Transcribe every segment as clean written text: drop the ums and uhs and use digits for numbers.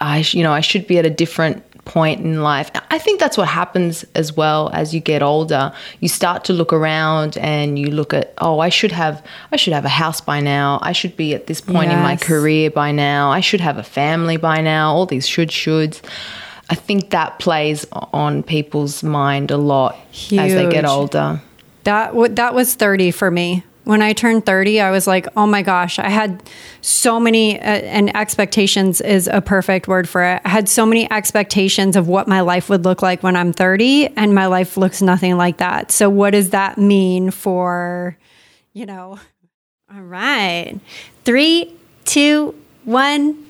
I should be at a different point in life. I think that's what happens as well as you get older. You start to look around and you look at, I should have a house by now. I should be at this point in my career by now. I should have a family by now. All these shoulds. I think that plays on people's mind a lot as they get older. That was 30 for me. When I turned 30, I was like, oh my gosh, I had so many, and expectations is a perfect word for it. I had so many expectations of what my life would look like when I'm 30, and my life looks nothing like that. So what does that mean for, all right. 3, 2, 1.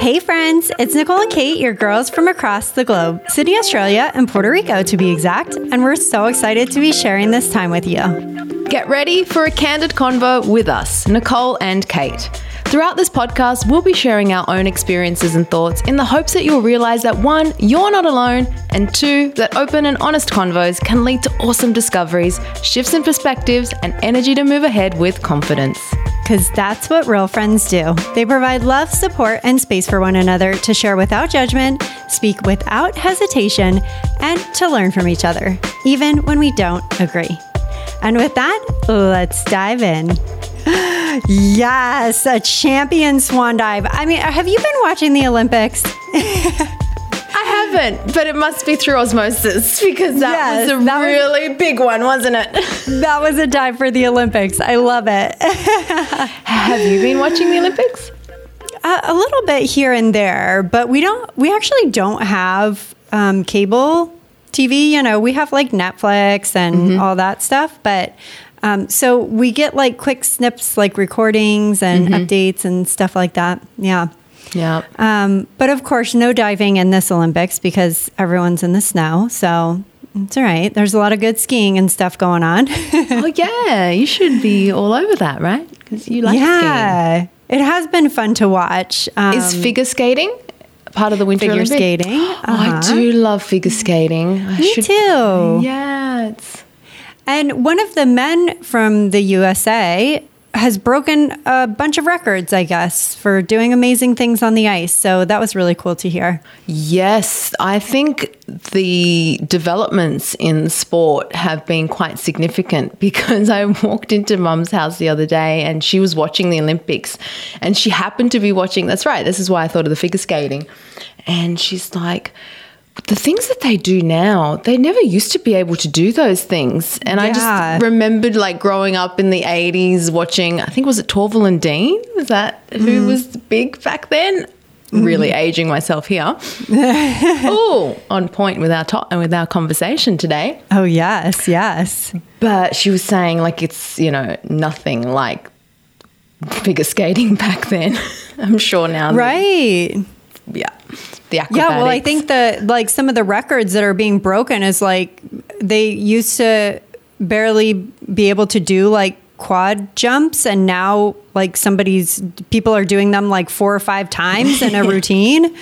Hey friends, it's Nicole and Kate, your girls from across the globe, Sydney, Australia, and Puerto Rico to be exact, and we're so excited to be sharing this time with you. Get ready for a candid convo with us, Nicole and Kate. Throughout this podcast, we'll be sharing our own experiences and thoughts in the hopes that you'll realize that 1, you're not alone, and 2, that open and honest convos can lead to awesome discoveries, shifts in perspectives, and energy to move ahead with confidence. Because that's what real friends do. They provide love, support, and space for one another to share without judgment, speak without hesitation, and to learn from each other, even when we don't agree. And with that, let's dive in. Yes, a champion swan dive. I mean, have you been watching the Olympics? I haven't, but it must be through osmosis because that was a big one, wasn't it? That was a dive for the Olympics. I love it. Have you been watching the Olympics? A little bit here and there, but we actually don't have cable TV. We have like Netflix and all that stuff, but so we get like quick snips, like recordings and updates and stuff like that. Yeah. Yeah. But of course, no diving in this Olympics because everyone's in the snow. So it's all right. There's a lot of good skiing and stuff going on. Oh, yeah. You should be all over that, right? Because you like skiing. Yeah. It has been fun to watch. Is figure skating part of the Winter Olympics? Figure skating. Uh-huh. Oh, I do love figure skating. Me too. Yeah. And one of the men from the USA has broken a bunch of records, I guess, for doing amazing things on the ice. So that was really cool to hear. Yes, I think the developments in sport have been quite significant because I walked into Mum's house the other day and she was watching the Olympics and she happened to be watching, that's right, this is why I thought of the figure skating. And she's like, the things that they do now, they never used to be able to do those things. And I just remembered like growing up in the 80s watching, I think was it Torval and Dean? Was that who was big back then? Really aging myself here. Oh, on point with our with our conversation today. Oh, yes, yes. But she was saying like it's, nothing like figure skating back then. I'm sure now. Right. The acrobatics. Yeah, well, I think some of the records that are being broken is like they used to barely be able to do like quad jumps, and now like people are doing them like 4 or 5 times in a routine.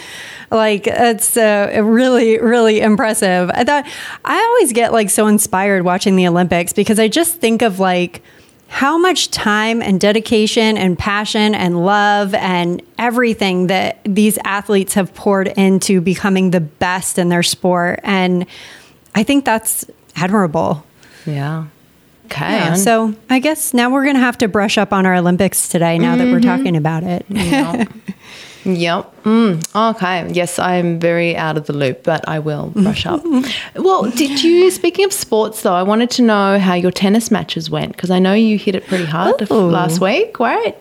Like it's really, really impressive. I always get like so inspired watching the Olympics because I just think of like how much time and dedication and passion and love and everything that these athletes have poured into becoming the best in their sport. And I think that's admirable. Yeah. Okay. Yeah, so I guess now we're going to have to brush up on our Olympics today now that we're talking about it. Yep. Yep. Okay. Yes, I'm very out of the loop, but I will brush up. Well, speaking of sports though, I wanted to know how your tennis matches went because I know you hit it pretty hard last week, right?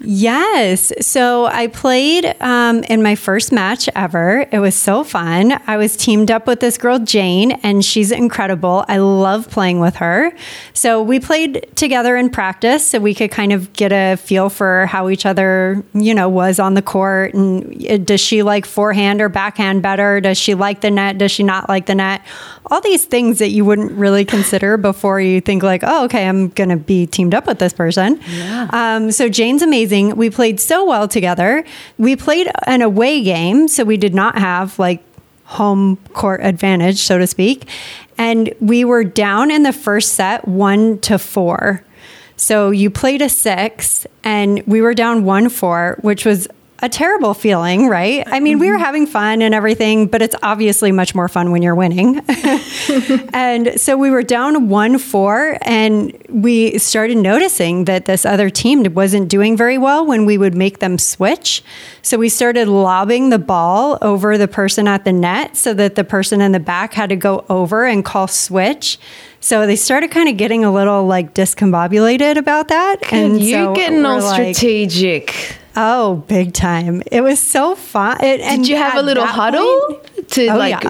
Yes. So I played in my first match ever. It was so fun. I was teamed up with this girl, Jane, and she's incredible. I love playing with her. So we played together in practice so we could kind of get a feel for how each other, was on the court. And does she like forehand or backhand better? Does she like the net? Does she not like the net? All these things that you wouldn't really consider before you think like, oh, okay, I'm going to be teamed up with this person. Yeah. So Jane's amazing. We played so well together. We played an away game. So we did not have like home court advantage, so to speak. And we were down in the first set 1-4. So you played a 6 and we were down 1-4, which was a terrible feeling, right? I mean, we were having fun and everything, but it's obviously much more fun when you're winning. And so we were down 1-4, and we started noticing that this other team wasn't doing very well when we would make them switch. So we started lobbing the ball over the person at the net so that the person in the back had to go over and call switch. So they started kind of getting a little like discombobulated about that. And you're getting all strategic. Oh, big time. It was so fun. Did you have a little huddle? So you had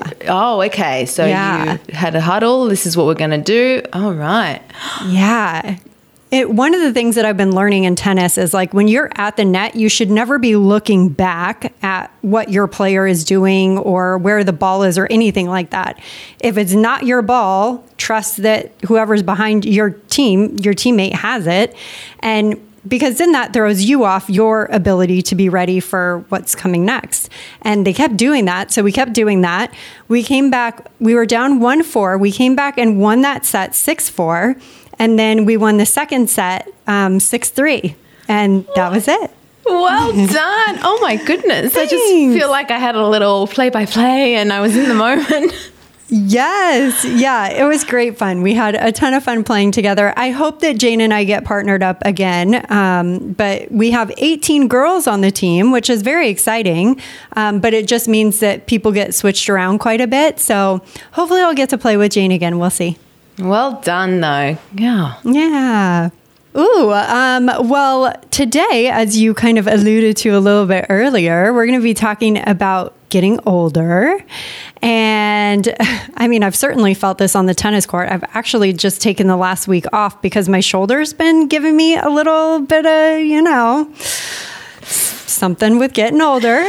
a huddle. This is what we're going to do. All right. Yeah. One of the things that I've been learning in tennis is like when you're at the net, you should never be looking back at what your player is doing or where the ball is or anything like that. If it's not your ball, trust that whoever's behind your teammate has it. And because then that throws you off your ability to be ready for what's coming next. And they kept doing that. So we kept doing that. We came back. We were down 1-4. We came back and won that set 6-4. And then we won the second set 6-3. And that was it. Well done. Oh, my goodness. Thanks. I just feel like I had a little play-by-play and I was in the moment. Yes. Yeah. It was great fun. We had a ton of fun playing together. I hope that Jane and I get partnered up again. But we have 18 girls on the team, which is very exciting. But it just means that people get switched around quite a bit. So hopefully I'll get to play with Jane again. We'll see. Well done, though. Yeah. Yeah. Ooh. Well, today, as you kind of alluded to a little bit earlier, we're going to be talking about getting older. And I mean, I've certainly felt this on the tennis court. I've actually just taken the last week off because my shoulder's been giving me a little bit of, something with getting older.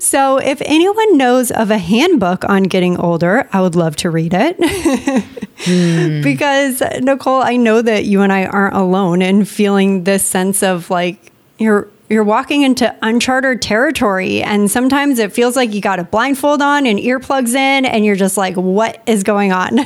So if anyone knows of a handbook on getting older, I would love to read it. Because, Nicole, I know that you and I aren't alone in feeling this sense of like you're walking into uncharted territory. And sometimes it feels like you got a blindfold on and earplugs in and you're just like, what is going on?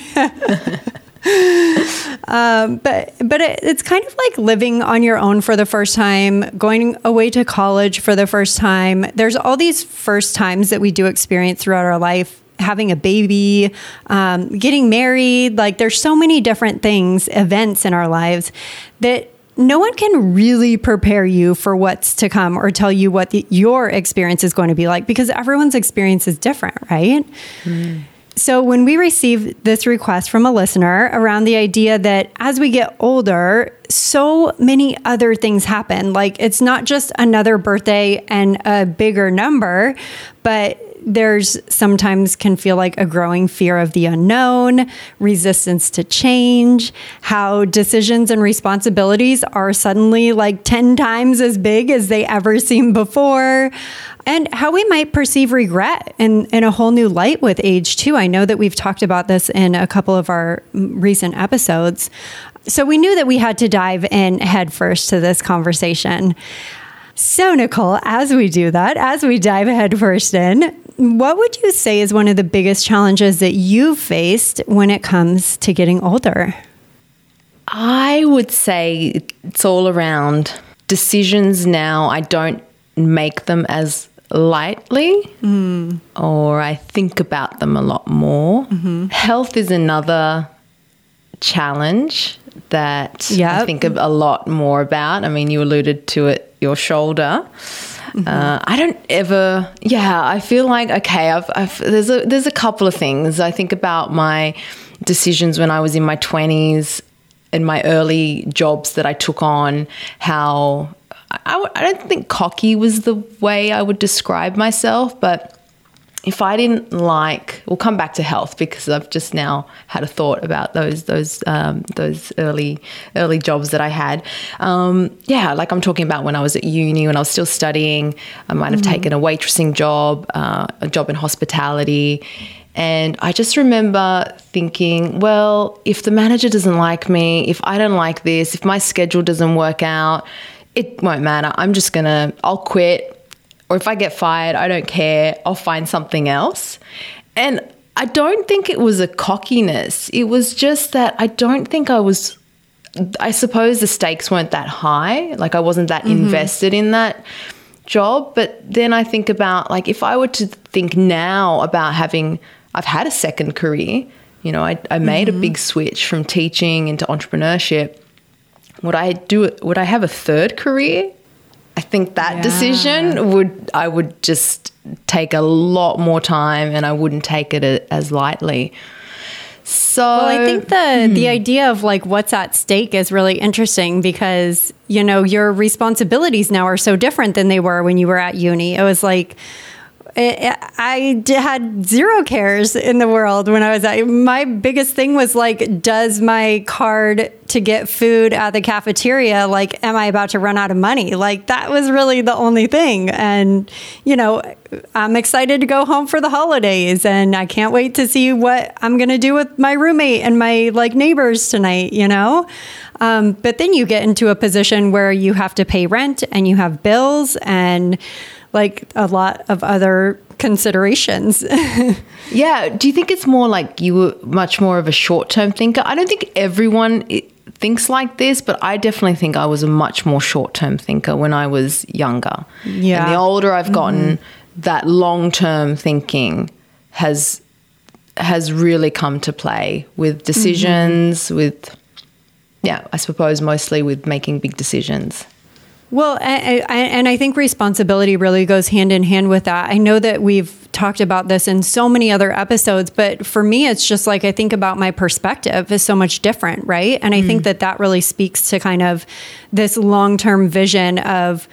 But it's kind of like living on your own for the first time, going away to college for the first time. There's all these first times that we do experience throughout our life, having a baby, getting married. Like there's so many different things, events in our lives that no one can really prepare you for what's to come or tell you what your experience is going to be like because everyone's experience is different, right? Mm. So when we received this request from a listener around the idea that as we get older, so many other things happen. Like it's not just another birthday and a bigger number, but there's sometimes can feel like a growing fear of the unknown, resistance to change, how decisions and responsibilities are suddenly like 10 times as big as they ever seemed before, and how we might perceive regret in a whole new light with age too. I know that we've talked about this in a couple of our recent episodes. So we knew that we had to dive in headfirst to this conversation. So, Nicole, as we do that, as we dive headfirst in, what would you say is one of the biggest challenges that you've faced when it comes to getting older? I would say it's all around decisions now. I don't make them as lightly or I think about them a lot more. Mm-hmm. Health is another challenge that I think a lot more about. I mean, you alluded to it, your shoulder. Mm-hmm. I feel like, okay, there's a couple of things. I think about my decisions when I was in my 20s and my early jobs that I took on, how I don't think cocky was the way I would describe myself, but if I didn't like, we'll come back to health because I've just now had a thought about those early jobs that I had. Like I'm talking about when I was at uni, when I was still studying, I might have taken a waitressing job, a job in hospitality. And I just remember thinking, well, if the manager doesn't like me, if I don't like this, if my schedule doesn't work out, it won't matter. I'll quit. Or if I get fired, I don't care. I'll find something else. And I don't think it was a cockiness. It was just that I don't think I was I suppose the stakes weren't that high. Like I wasn't that invested in that job. But then I think about like if I were to think now about having – I've had a second career. You know, I made a big switch from teaching into entrepreneurship. Would I have a third career? I think that decision I would just take a lot more time and I wouldn't take it as lightly. So well, I think the idea of like what's at stake is really interesting because, you know, your responsibilities now are so different than they were when you were at uni. It was like I had zero cares in the world when I was at my biggest thing was like, does my card to get food at the cafeteria, like, am I about to run out of money? Like that was really the only thing. And, you know, I'm excited to go home for the holidays and I can't wait to see what I'm going to do with my roommate and my like neighbors tonight, you know? But then you get into a position where you have to pay rent and you have bills and like a lot of other considerations. Yeah. Do you think it's more like you were much more of a short-term thinker? I don't think everyone thinks like this, but I definitely think I was a much more short-term thinker when I was younger. Yeah. And the older I've gotten, that long-term thinking has really come to play with decisions, with, yeah, I suppose mostly with making big decisions. Well, and I think responsibility really goes hand in hand with that. I know that we've talked about this in so many other episodes, but for me, it's just like I think about my perspective is so much different, right? And I think that really speaks to kind of this long-term vision of,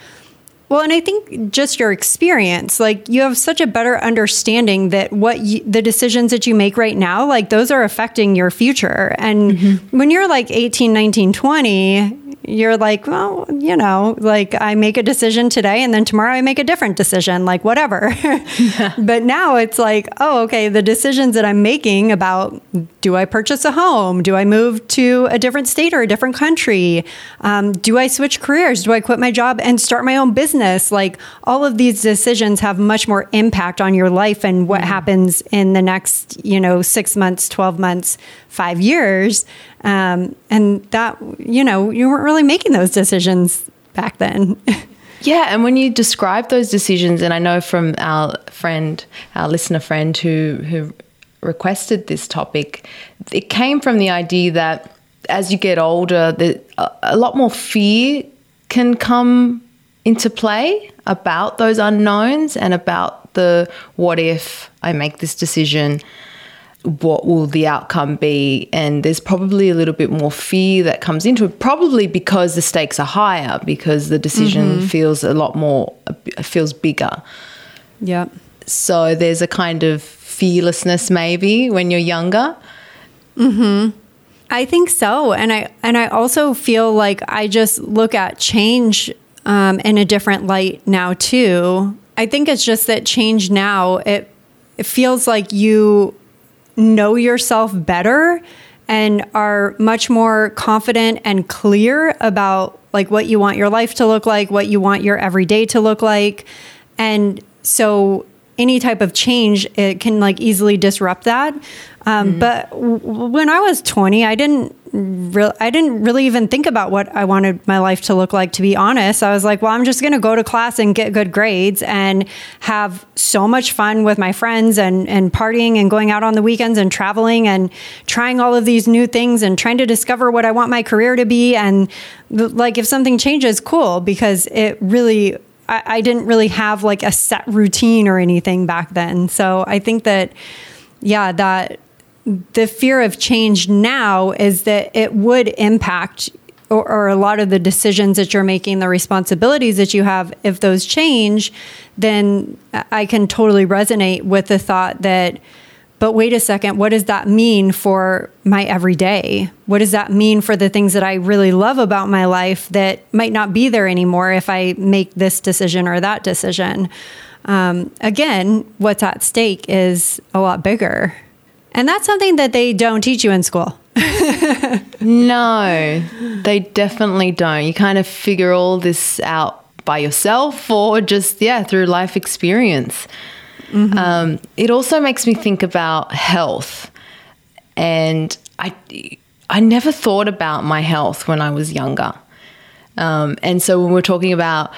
well, and I think just your experience, like you have such a better understanding that the decisions that you make right now, like those are affecting your future. And when you're like 18, 19, 20... you're like, well, you know, like I make a decision today and then tomorrow I make a different decision, like whatever. Yeah. But now it's like, oh, okay, the decisions that I'm making about do I purchase a home? Do I move to a different state or a different country? Do I switch careers? Do I quit my job and start my own business? Like all of these decisions have much more impact on your life and what happens in the next, you know, 6 months, 12 months, 5 years. And that, you know, you weren't really making those decisions back then. Yeah. And when you describe those decisions, and I know from our listener friend who requested this topic, it came from the idea that as you get older, a lot more fear can come into play about those unknowns and about the what if I make this decision, what will the outcome be? And there's probably a little bit more fear that comes into it, probably because the stakes are higher, because the decision feels a lot more, feels bigger. Yeah. So there's a kind of fearlessness maybe when you're younger. I think so. And I also feel like I just look at change in a different light now too. I think it's just that change now, it feels like you know yourself better and are much more confident and clear about like what you want your life to look like, what you want your everyday to look like. And so any type of change, it can like easily disrupt that. But when I was 20, I didn't really even think about what I wanted my life to look like, to be honest. I was like, well, I'm just going to go to class and get good grades and have so much fun with my friends and partying and going out on the weekends and traveling and trying all of these new things and trying to discover what I want my career to be. And like, if something changes, cool, because it really, I didn't really have like a set routine or anything back then. So I think that, yeah, that the fear of change now is that it would impact or a lot of the decisions that you're making, the responsibilities that you have, if those change, then I can totally resonate with the thought that, but wait a second, what does that mean for my everyday? What does that mean for the things that I really love about my life that might not be there anymore if I make this decision or that decision? Again, what's at stake is a lot bigger. And that's something that they don't teach you in school. No, they definitely don't. You kind of figure all this out by yourself or just, yeah, through life experience. It also makes me think about health. And I, I never thought about my health when I was younger. And so when we're talking about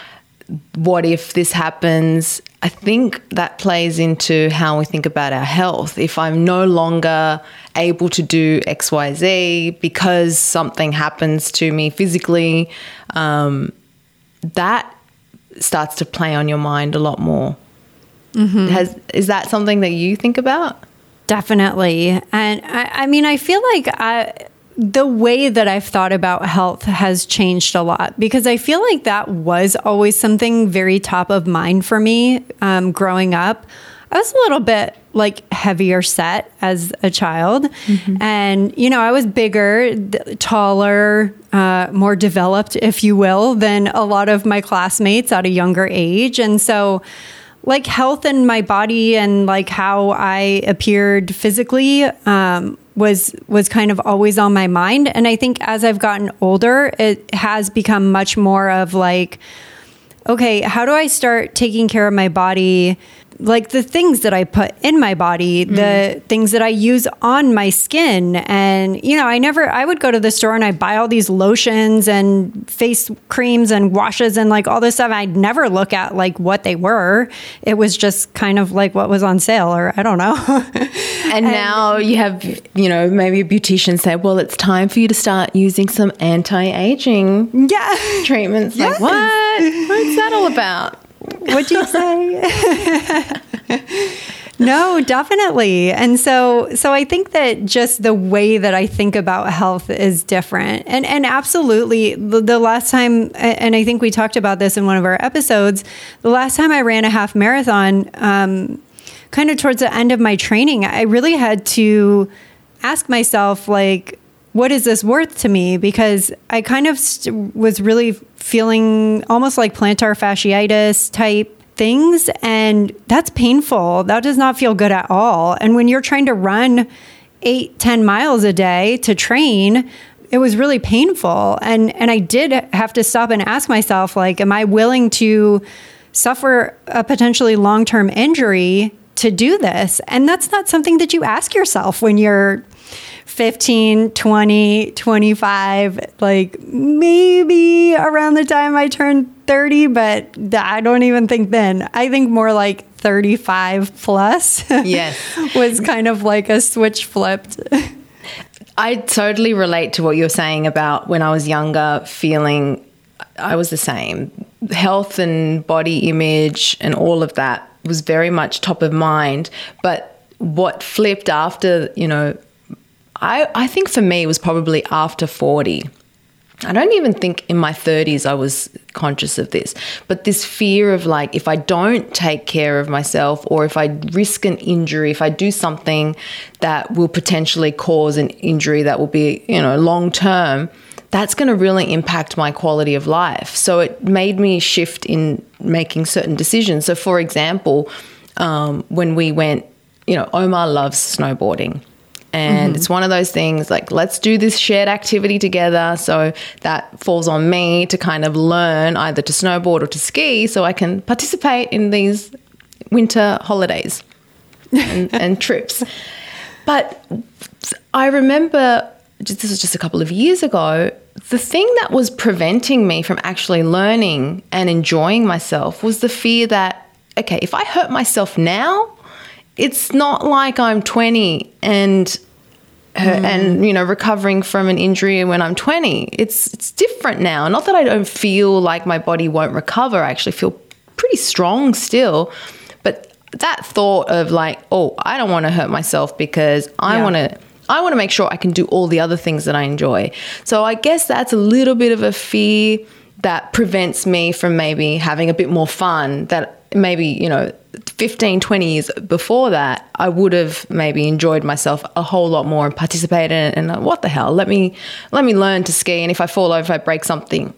what if this happens, I think that plays into how we think about our health. If I'm no longer able to do X, Y, Z because something happens to me physically, that starts to play on your mind a lot more. Mm-hmm. Is that something that you think about? Definitely. And I mean, I feel like the way that I've thought about health has changed a lot, because I feel like that was always something very top of mind for me growing up. I was a little bit like heavier set as a child. Mm-hmm. And, you know, I was bigger, taller, more developed, if you will, than a lot of my classmates at a younger age. And so like health and my body and like how I appeared physically was kind of always on my mind. And I think as I've gotten older, it has become much more of like, okay, how do I start taking care of my body? Like the things that I put in my body, the things that I use on my skin. And, you know, I would go to the store and I'd buy all these lotions and face creams and washes and like all this stuff. I'd never look at like what they were. It was just kind of like what was on sale, or I don't know. And now you have, you know, maybe a beautician say, well, it's time for you to start using some anti-aging treatments. Yes. Like what's that all about? What'd you say? No, definitely. And so I think that just the way that I think about health is different. And absolutely, the last time, and I think we talked about this in one of our episodes, the last time I ran a half marathon, kind of towards the end of my training, I really had to ask myself, like, what is this worth to me? Because I kind of was really feeling almost like plantar fasciitis type things. And that's painful. That does not feel good at all. And when you're trying to run 8-10 miles a day to train, it was really painful. And I did have to stop and ask myself, like, am I willing to suffer a potentially long-term injury to do this? And that's not something that you ask yourself when you're 15, 20, 25, like maybe around the time I turned 30, but I don't even think then. I think more like 35 plus. Yes. Was kind of like a switch flipped. I totally relate to what you're saying about when I was younger, feeling I was the same. Health and body image and all of that was very much top of mind. But what flipped after, you know, I think for me it was probably after 40. I don't even think in my 30s I was conscious of this. But this fear of like, if I don't take care of myself, or if I risk an injury, if I do something that will potentially cause an injury that will be, you know, long term, that's going to really impact my quality of life. So it made me shift in making certain decisions. So for example, when we went, you know, Omar loves snowboarding. And It's one of those things like, let's do this shared activity together. So that falls on me to kind of learn either to snowboard or to ski so I can participate in these winter holidays and trips. But I remember, this was just a couple of years ago, the thing that was preventing me from actually learning and enjoying myself was the fear that, okay, if I hurt myself now, it's not like I'm 20 and you know, recovering from an injury when I'm 20. It's different now. Not that I don't feel like my body won't recover. I actually feel pretty strong still. But that thought of like, oh, I don't want to hurt myself because I want to make sure I can do all the other things that I enjoy. So I guess that's a little bit of a fear that prevents me from maybe having a bit more fun that maybe, you know, 15, 20 years before that, I would have maybe enjoyed myself a whole lot more and participated in it. And what the hell, let me learn to ski. And if I fall over, if I break something,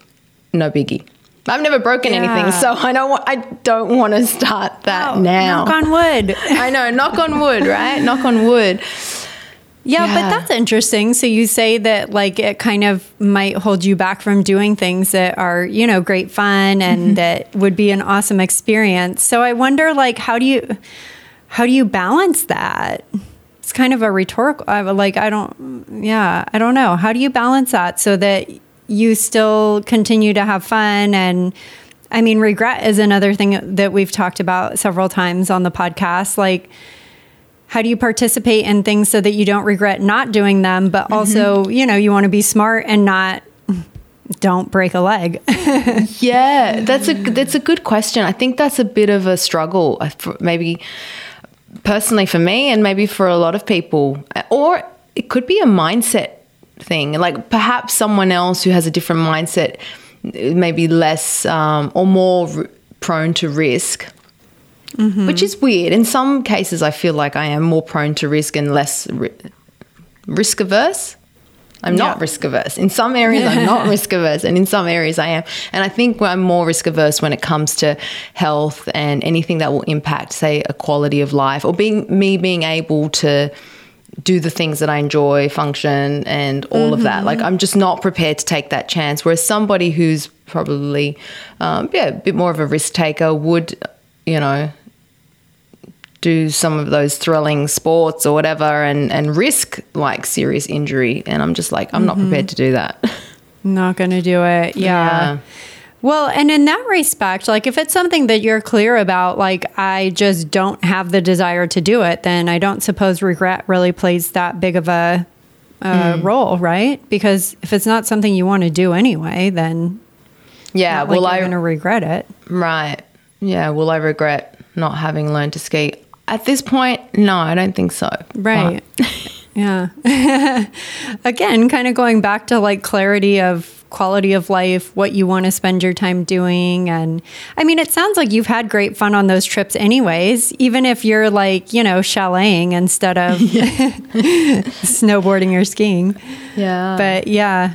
no biggie. I've never broken anything, so I don't want to start that now. Knock on wood. I know, knock on wood, right? Knock on wood. Yeah, but that's interesting. So you say that like it kind of might hold you back from doing things that are, you know, great fun and that would be an awesome experience. So I wonder, like, how do you balance that? it's kind of a rhetorical, I don't know. How do you balance that so that you still continue to have fun? And I mean, regret is another thing that we've talked about several times on the podcast. Like, how do you participate in things so that you don't regret not doing them, but also, mm-hmm. you know, you want to be smart and don't break a leg. Yeah, that's a good question. I think that's a bit of a struggle, maybe personally for me and maybe for a lot of people. Or it could be a mindset thing, like perhaps someone else who has a different mindset, maybe less or more prone to risk. Mm-hmm. Which is weird. In some cases, I feel like I am more prone to risk and less risk averse. I'm not risk averse. In some areas, I'm not risk averse, and in some areas, I am. And I think I'm more risk averse when it comes to health and anything that will impact, say, a quality of life or being able to do the things that I enjoy, function, and all mm-hmm. of that. Like, I'm just not prepared to take that chance. Whereas somebody who's probably a bit more of a risk taker would, you know, do some of those thrilling sports or whatever and risk like serious injury. And I'm just like, I'm mm-hmm. not prepared to do that. Not going to do it. Yeah. Well, and in that respect, like if it's something that you're clear about, like I just don't have the desire to do it, then I don't suppose regret really plays that big of a role, right? Because if it's not something you want to do anyway, then you're going to regret it. Right. Yeah. Will I regret not having learned to ski? At this point, no, I don't think so. Right. Yeah. Again, kind of going back to like clarity of quality of life, what you want to spend your time doing. And I mean, it sounds like you've had great fun on those trips anyways, even if you're like, you know, chaletting instead of snowboarding or skiing. Yeah. But yeah.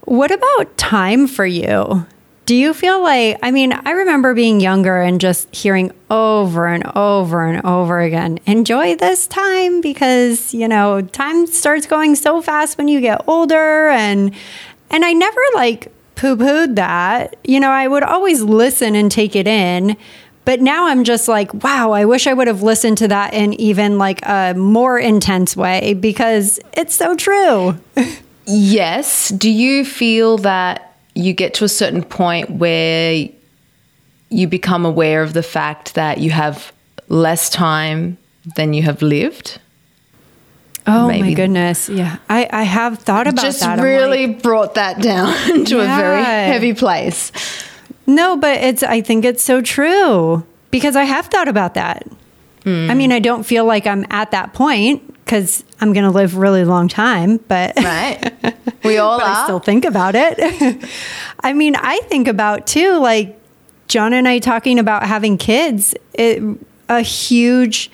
What about time for you? Do you feel like, I mean, I remember being younger and just hearing over and over and over again, enjoy this time because, you know, time starts going so fast when you get older. And I never like poo-pooed that. You know, I would always listen and take it in. But now I'm just like, wow, I wish I would have listened to that in even like a more intense way because it's so true. Yes. Do you feel that you get to a certain point where you become aware of the fact that you have less time than you have lived? Oh, maybe. My goodness. Yeah. I have thought about just that. Just really brought that down to a very heavy place. No, but I think it's so true because I have thought about that. I mean, I don't feel like I'm at that point because I'm going to live really long time, but right. We all but are. I still think about it. I mean, I think about too, like John and I talking about having kids, a huge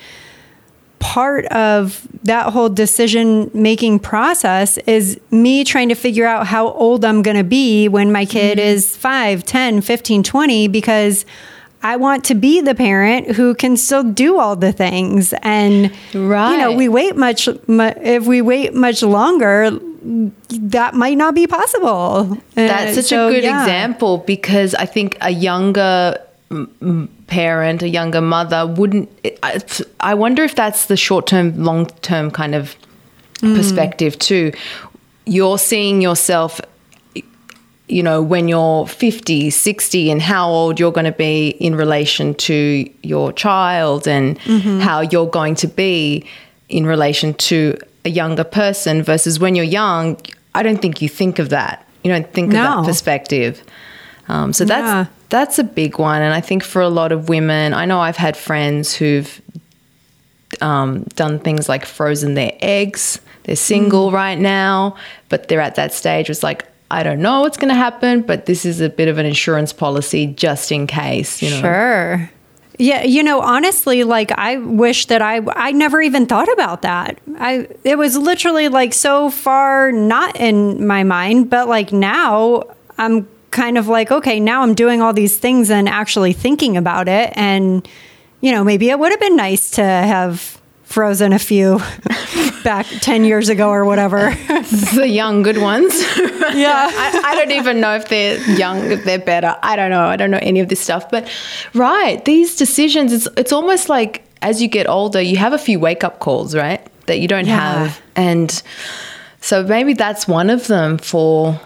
part of that whole decision-making process is me trying to figure out how old I'm going to be when my kid is 5, 10, 15, 20, because I want to be the parent who can still do all the things. And, you know, if we wait much longer, that might not be possible. That's such a good example because I think a younger parent, a younger mother I wonder if that's the short-term, long-term kind of perspective too. You're seeing yourself, you know, when you're 50, 60 and how old you're going to be in relation to your child and how you're going to be in relation to a younger person versus when you're young, I don't think you think of that. You don't think of that perspective. So that's a big one. And I think for a lot of women, I know I've had friends who've done things like frozen their eggs. They're single right now, but they're at that stage where it's like, I don't know what's going to happen, but this is a bit of an insurance policy just in case, you know. Sure. Yeah, you know, honestly, like I wish that I never even thought about that. It was literally like so far not in my mind, but like now I'm kind of like, okay, now I'm doing all these things and actually thinking about it. And, you know, maybe it would have been nice to have frozen a few back 10 years ago or whatever. The young good ones. Yeah. I don't even know if they're young, if they're better. I don't know. I don't know any of this stuff. But these decisions, it's almost like as you get older, you have a few wake-up calls, right? that you don't have. And so maybe that's one of them for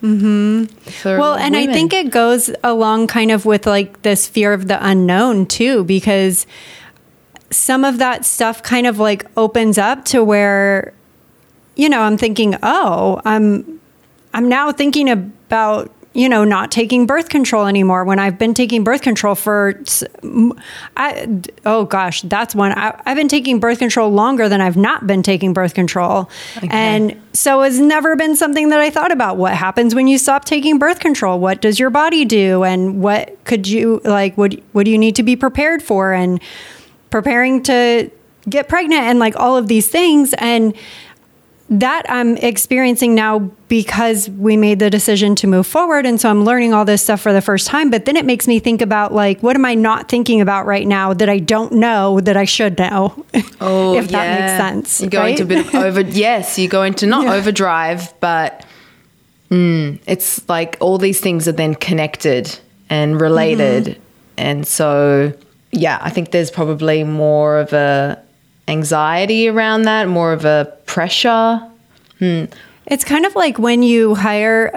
well, and women. I think it goes along kind of with like this fear of the unknown too, because some of that stuff kind of like opens up to where, you know, I'm thinking, oh, I'm now thinking about, you know, not taking birth control anymore when I've been taking birth control for, that's one. I've been taking birth control longer than I've not been taking birth control. Okay. And so it's never been something that I thought about. What happens when you stop taking birth control? What does your body do? And what could you, like, what do you need to be prepared for? And preparing to get pregnant and like all of these things. And that I'm experiencing now because we made the decision to move forward. And so I'm learning all this stuff for the first time. But then it makes me think about, like, what am I not thinking about right now that I don't know that I should know? Oh, if that makes sense. You go into a bit of you go into not overdrive, but it's like all these things are then connected and related. Mm-hmm. And so, yeah, I think there's probably more of a anxiety around that, more of a pressure. It's kind of like when you hire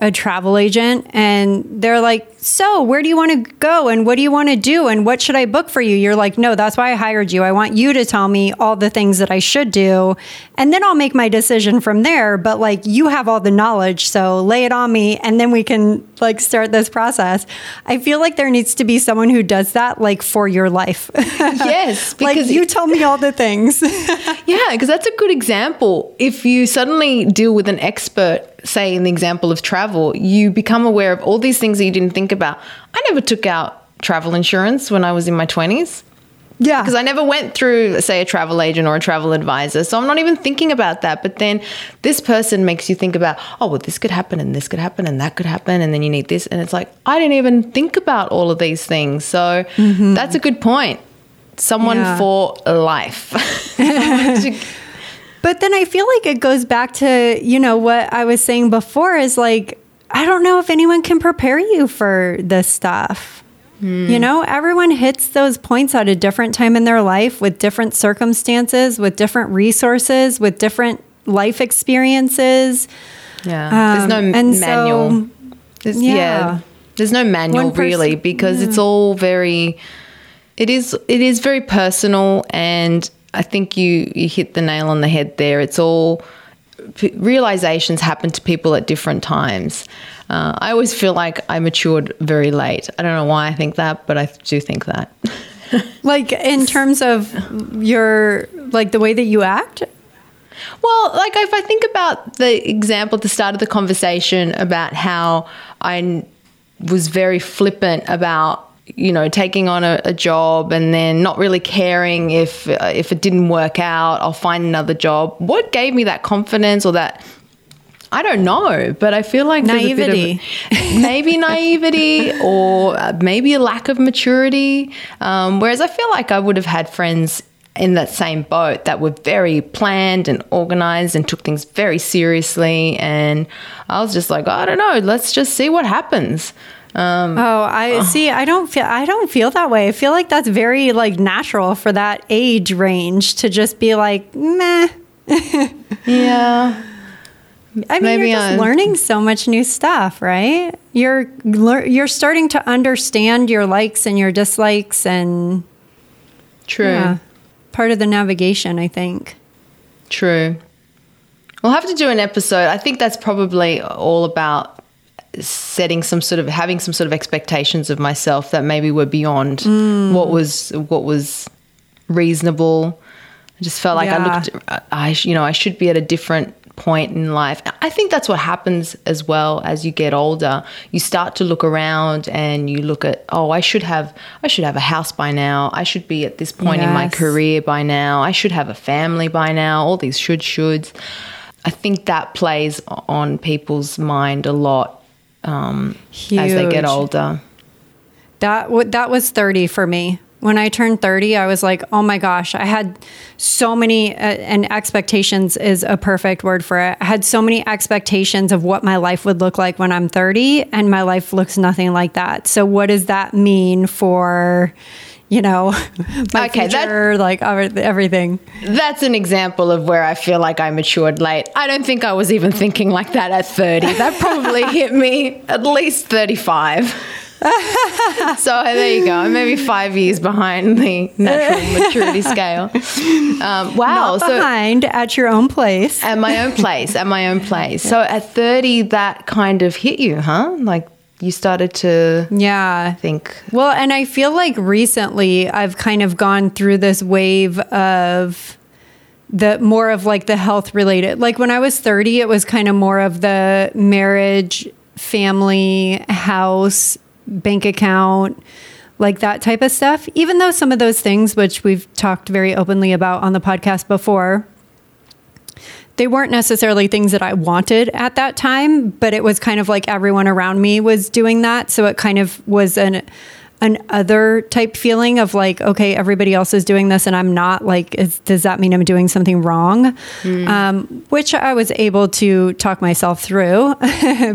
a travel agent and they're like, so where do you want to go and what do you want to do and what should I book for you? You're like, no, that's why I hired you. I want you to tell me all the things that I should do, and then I'll make my decision from there. But like, you have all the knowledge, so lay it on me and then we can like start this process. I feel like there needs to be someone who does that, like, for your life. Yes. Like, you tell me all the things. Yeah, because that's a good example. If you suddenly deal with an expert, say in the example of travel, you become aware of all these things that you didn't think about. I never took out travel insurance when I was in my 20s. Yeah. Because I never went through, say, a travel agent or a travel advisor. So I'm not even thinking about that. But then this person makes you think about, oh, well, this could happen and this could happen and that could happen. And then you need this. And it's like, I didn't even think about all of these things. So that's a good point. Someone for life. But then I feel like it goes back to, you know, what I was saying before is like, I don't know if anyone can prepare you for this stuff. You know, everyone hits those points at a different time in their life with different circumstances, with different resources, with different life experiences. Yeah. There's no manual. There's no manual really, because it's all very, it is very personal. And I think you hit the nail on the head there. It's all realizations happen to people at different times. I always feel like I matured very late. I don't know why I think that, but I do think that. Like, in terms of your, like, the way that you act? Well, like, if I think about the example at the start of the conversation about how I was very flippant about, you know, taking on a job and then not really caring if it didn't work out, I'll find another job. What gave me that confidence or that? I don't know, but I feel like naivety, maybe naivety or maybe a lack of maturity. Whereas I feel like I would have had friends in that same boat that were very planned and organized and took things very seriously. And I was just like, oh, I don't know, let's just see what happens. See, I don't feel that way. I feel like that's very like natural for that age range to just be like, meh. Yeah. I mean, maybe you're just learning so much new stuff, right? You're starting to understand your likes and your dislikes, and true. Yeah, part of the navigation, I think. True. We'll have to do an episode. I think that's probably all about having some sort of expectations of myself that maybe were beyond what was reasonable. I just felt like I should be at a different point in life. I think that's what happens as well as you get older. You start to look around and you look at, oh, I should have a house by now. I should be at this point in my career by now. I should have a family by now. All these shoulds. I think that plays on people's mind a lot as they get older. That was 30 for me. When I turned 30, I was like, oh my gosh, I had so many, and expectations is a perfect word for it. I had so many expectations of what my life would look like when I'm 30, and my life looks nothing like that. So what does that mean for, you know, my future, like everything. That's an example of where I feel like I matured late. I don't think I was even thinking like that at 30. That probably hit me at least 35. So there you go. I'm maybe 5 years behind the natural maturity scale. Wow. Not behind, at your own place. At my own place, at my own place. Yeah. So at 30, that kind of hit you, huh? Like you started to think. Well, and I feel like recently I've kind of gone through this wave of the more of like the health related. Like when I was 30, it was kind of more of the marriage, family, house, bank account, like that type of stuff, even though some of those things, which we've talked very openly about on the podcast before, they weren't necessarily things that I wanted at that time, but it was kind of like everyone around me was doing that. So it kind of was an other type feeling of like, okay, everybody else is doing this and I'm not, like, does that mean I'm doing something wrong? Mm. Which I was able to talk myself through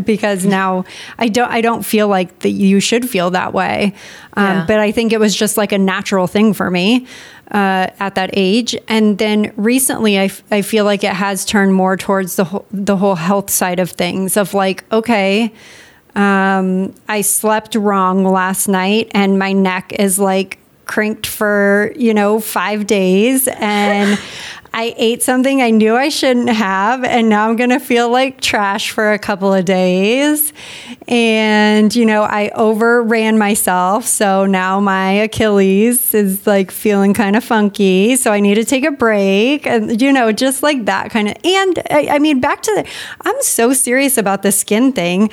because now I don't feel like that you should feel that way. But I think it was just like a natural thing for me at that age. And then recently I feel like it has turned more towards the whole health side of things of like, okay, I slept wrong last night and my neck is like cranked for, 5 days and I ate something I knew I shouldn't have. And now I'm going to feel like trash for a couple of days. And, I overran myself. So now my Achilles is like feeling kind of funky. So I need to take a break and, just like that kind of, and I mean, back to I'm so serious about the skin thing.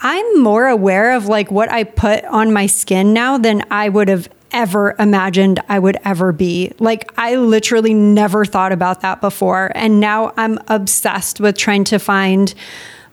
I'm more aware of like what I put on my skin now than I would have ever imagined I would ever be. Like I literally never thought about that before. And now I'm obsessed with trying to find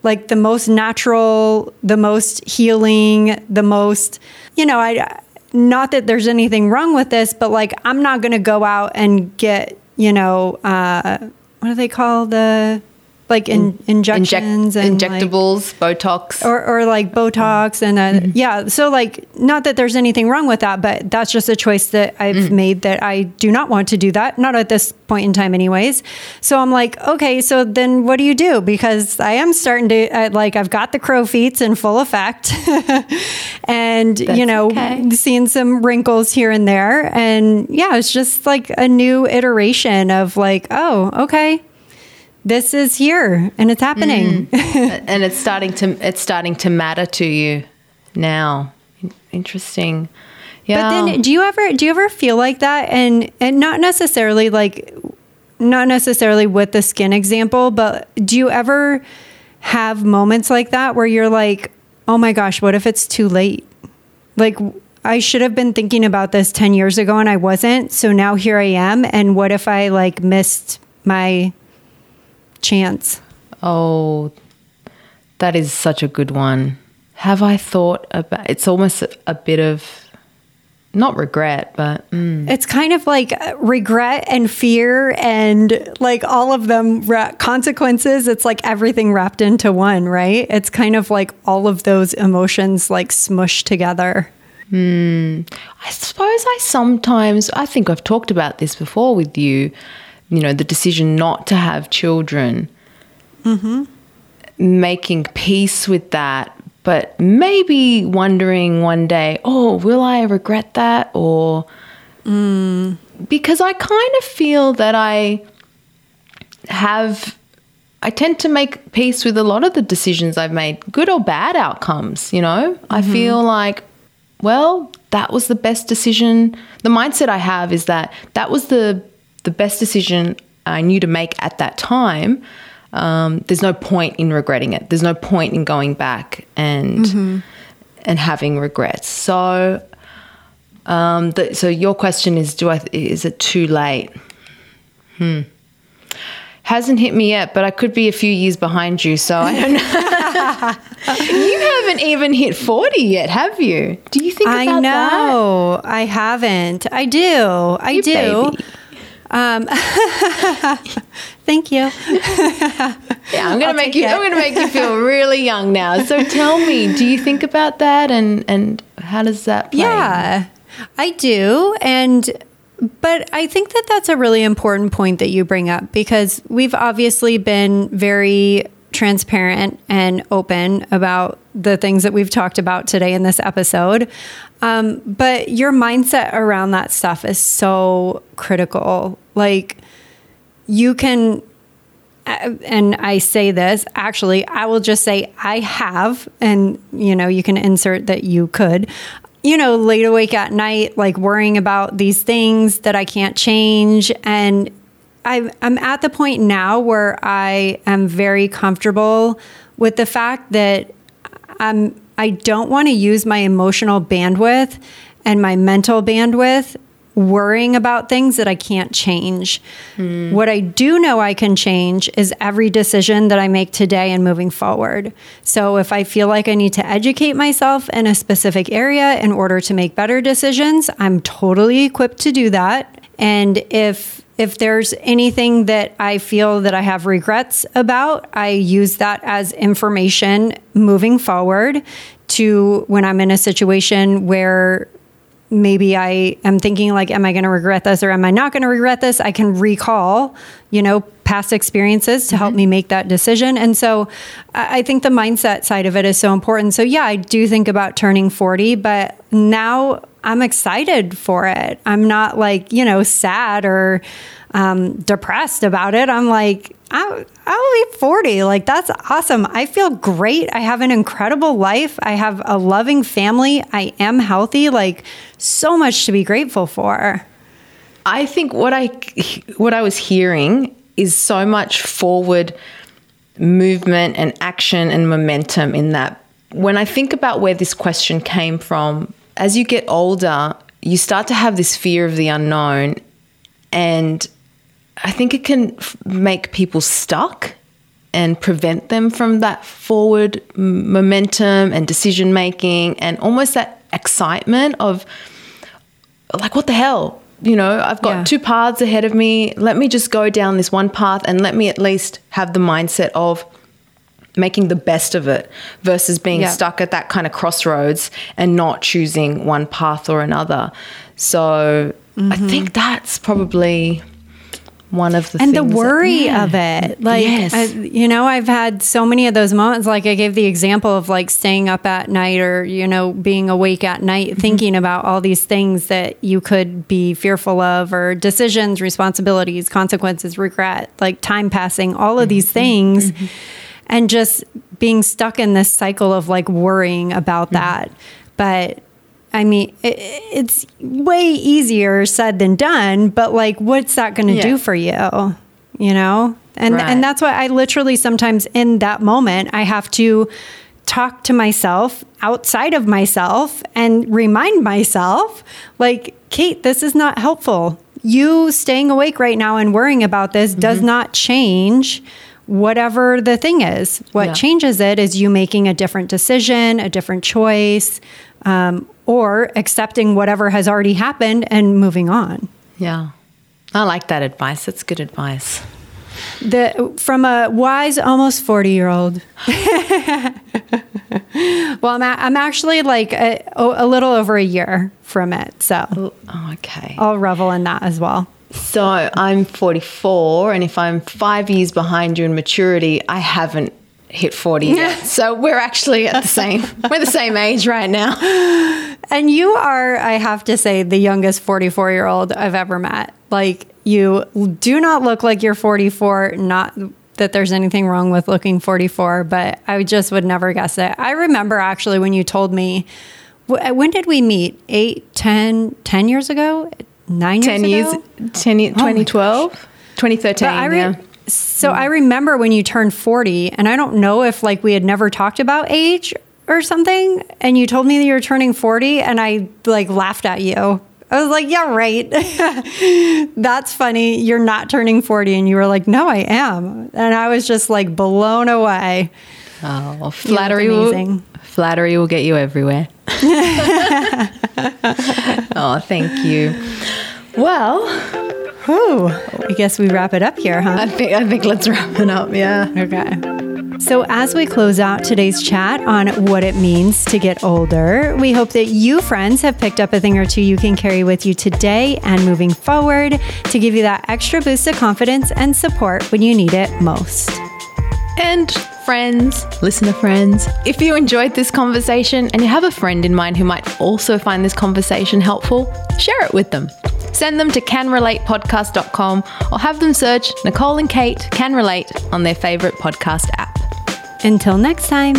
like the most natural, the most healing, the most, not that there's anything wrong with this, but like, I'm not going to go out and get, what do they call the... like injections and injectables, like, Botox or like Botox. And mm-hmm. So like, not that there's anything wrong with that, but that's just a choice that I've made that I do not want to do that. Not at this point in time anyways. So I'm like, okay, so then what do you do? Because I am starting to I've got the crow feet in full effect and that's seeing some wrinkles here and there. And it's just like a new iteration of like, oh, okay, this is here and it's happening. And it's starting to matter to you now. Interesting. Yeah. But then do you ever feel like that? And not necessarily with the skin example, but do you ever have moments like that where you're like, oh my gosh, what if it's too late? Like, I should have been thinking about this 10 years ago and I wasn't. So now here I am. And what if I like missed my chance? Oh, that is such a good one. Have I thought about it's almost a bit of not regret, but it's kind of like regret and fear and like all of them consequences. It's like everything wrapped into one, right? It's kind of like all of those emotions like smushed together. I suppose I think I've talked about this before with you. The decision not to have children, making peace with that, but maybe wondering one day, oh, will I regret that? Or because I kind of feel that I tend to make peace with a lot of the decisions I've made, good or bad outcomes, I feel like, well, that was the best decision. The mindset I have is that was the best decision I knew to make at that time. There's no point in regretting it. There's no point in going back and having regrets. So, so your question is, is it too late? Hasn't hit me yet, but I could be a few years behind you, so I don't know. You haven't even hit 40 yet, have you? Do you think about that? I know. I haven't. I do. I do. Baby. Thank you. I'm going to make you feel really young now. So tell me, do you think about that and how does that play? Yeah. I do. But I think that that's a really important point that you bring up, because we've obviously been very transparent and open about the things that we've talked about today in this episode. But your mindset around that stuff is so critical. Like, you can, and I say this, actually, I will just say I have, and, you know, you can insert that you could, you know, late awake at night, like worrying about these things that I can't change. And I'm at the point now where I am very comfortable with the fact that I don't want to use my emotional bandwidth and my mental bandwidth worrying about things that I can't change. Mm. What I do know I can change is every decision that I make today and moving forward. So if I feel like I need to educate myself in a specific area in order to make better decisions, I'm totally equipped to do that. And if there's anything that I feel that I have regrets about, I use that as information moving forward to when I'm in a situation where maybe I am thinking like, am I going to regret this or am I not going to regret this? I can recall, you know, past experiences to help me make that decision. And so I think the mindset side of it is so important. So yeah, I do think about turning 40, but now I'm excited for it. I'm not like, you know, sad or depressed about it. I'm like, I'll be 40. Like, that's awesome. I feel great. I have an incredible life. I have a loving family. I am healthy. Like, so much to be grateful for. I think what I was hearing is so much forward movement and action and momentum in that. When I think about where this question came from, as you get older, you start to have this fear of the unknown, and I think it can make people stuck and prevent them from that forward momentum and decision-making and almost that excitement of like, what the hell? You know, I've got two paths ahead of me. Let me just go down this one path and let me at least have the mindset of making the best of it versus being stuck at that kind of crossroads and not choosing one path or another. So I think that's probably one of the things. And the worry of it. Like, you know, I've had so many of those moments. Like, I gave the example of like staying up at night or, you know, being awake at night thinking about all these things that you could be fearful of, or decisions, responsibilities, consequences, regret, like time passing, all of these things. And just being stuck in this cycle of like worrying about that. But I mean, it's way easier said than done, but like, what's that going to do for you? You know? And that's why I literally sometimes in that moment, I have to talk to myself outside of myself and remind myself like, Kate, this is not helpful. You staying awake right now and worrying about this does not change whatever the thing is. What changes it is you making a different decision, a different choice, or accepting whatever has already happened and moving on. Yeah. I like that advice. That's good advice. From a wise, almost 40-year-old. Well, I'm actually like a little over a year from it. So okay, I'll revel in that as well. So I'm 44, and if I'm 5 years behind you in maturity, I haven't hit 40 yet. So we're actually we're the same age right now. And you are, I have to say, the youngest 44-year-old I've ever met. Like, you do not look like you're 44, not that there's anything wrong with looking 44, but I just would never guess it. I remember actually when you told me, when did we meet? 10 years ago? 9 years ago? 2012, 2013, So I remember when you turned 40, and I don't know if like we had never talked about age or something, and you told me that you were turning 40, and I like laughed at you. I was like, yeah, right. That's funny. You're not turning 40. And you were like, no, I am. And I was just like blown away. Oh, well, flattery will get you everywhere. Oh, thank you. Well, I guess we wrap it up here, huh? I think let's wrap it up, yeah. Okay. So as we close out today's chat on what it means to get older, we hope that you, friends, have picked up a thing or two you can carry with you today and moving forward to give you that extra boost of confidence and support when you need it most. And friends, listener friends, if you enjoyed this conversation and you have a friend in mind who might also find this conversation helpful, share it with them. Send them to canrelatepodcast.com or have them search Nicole and Kate Can Relate on their favorite podcast app. Until next time.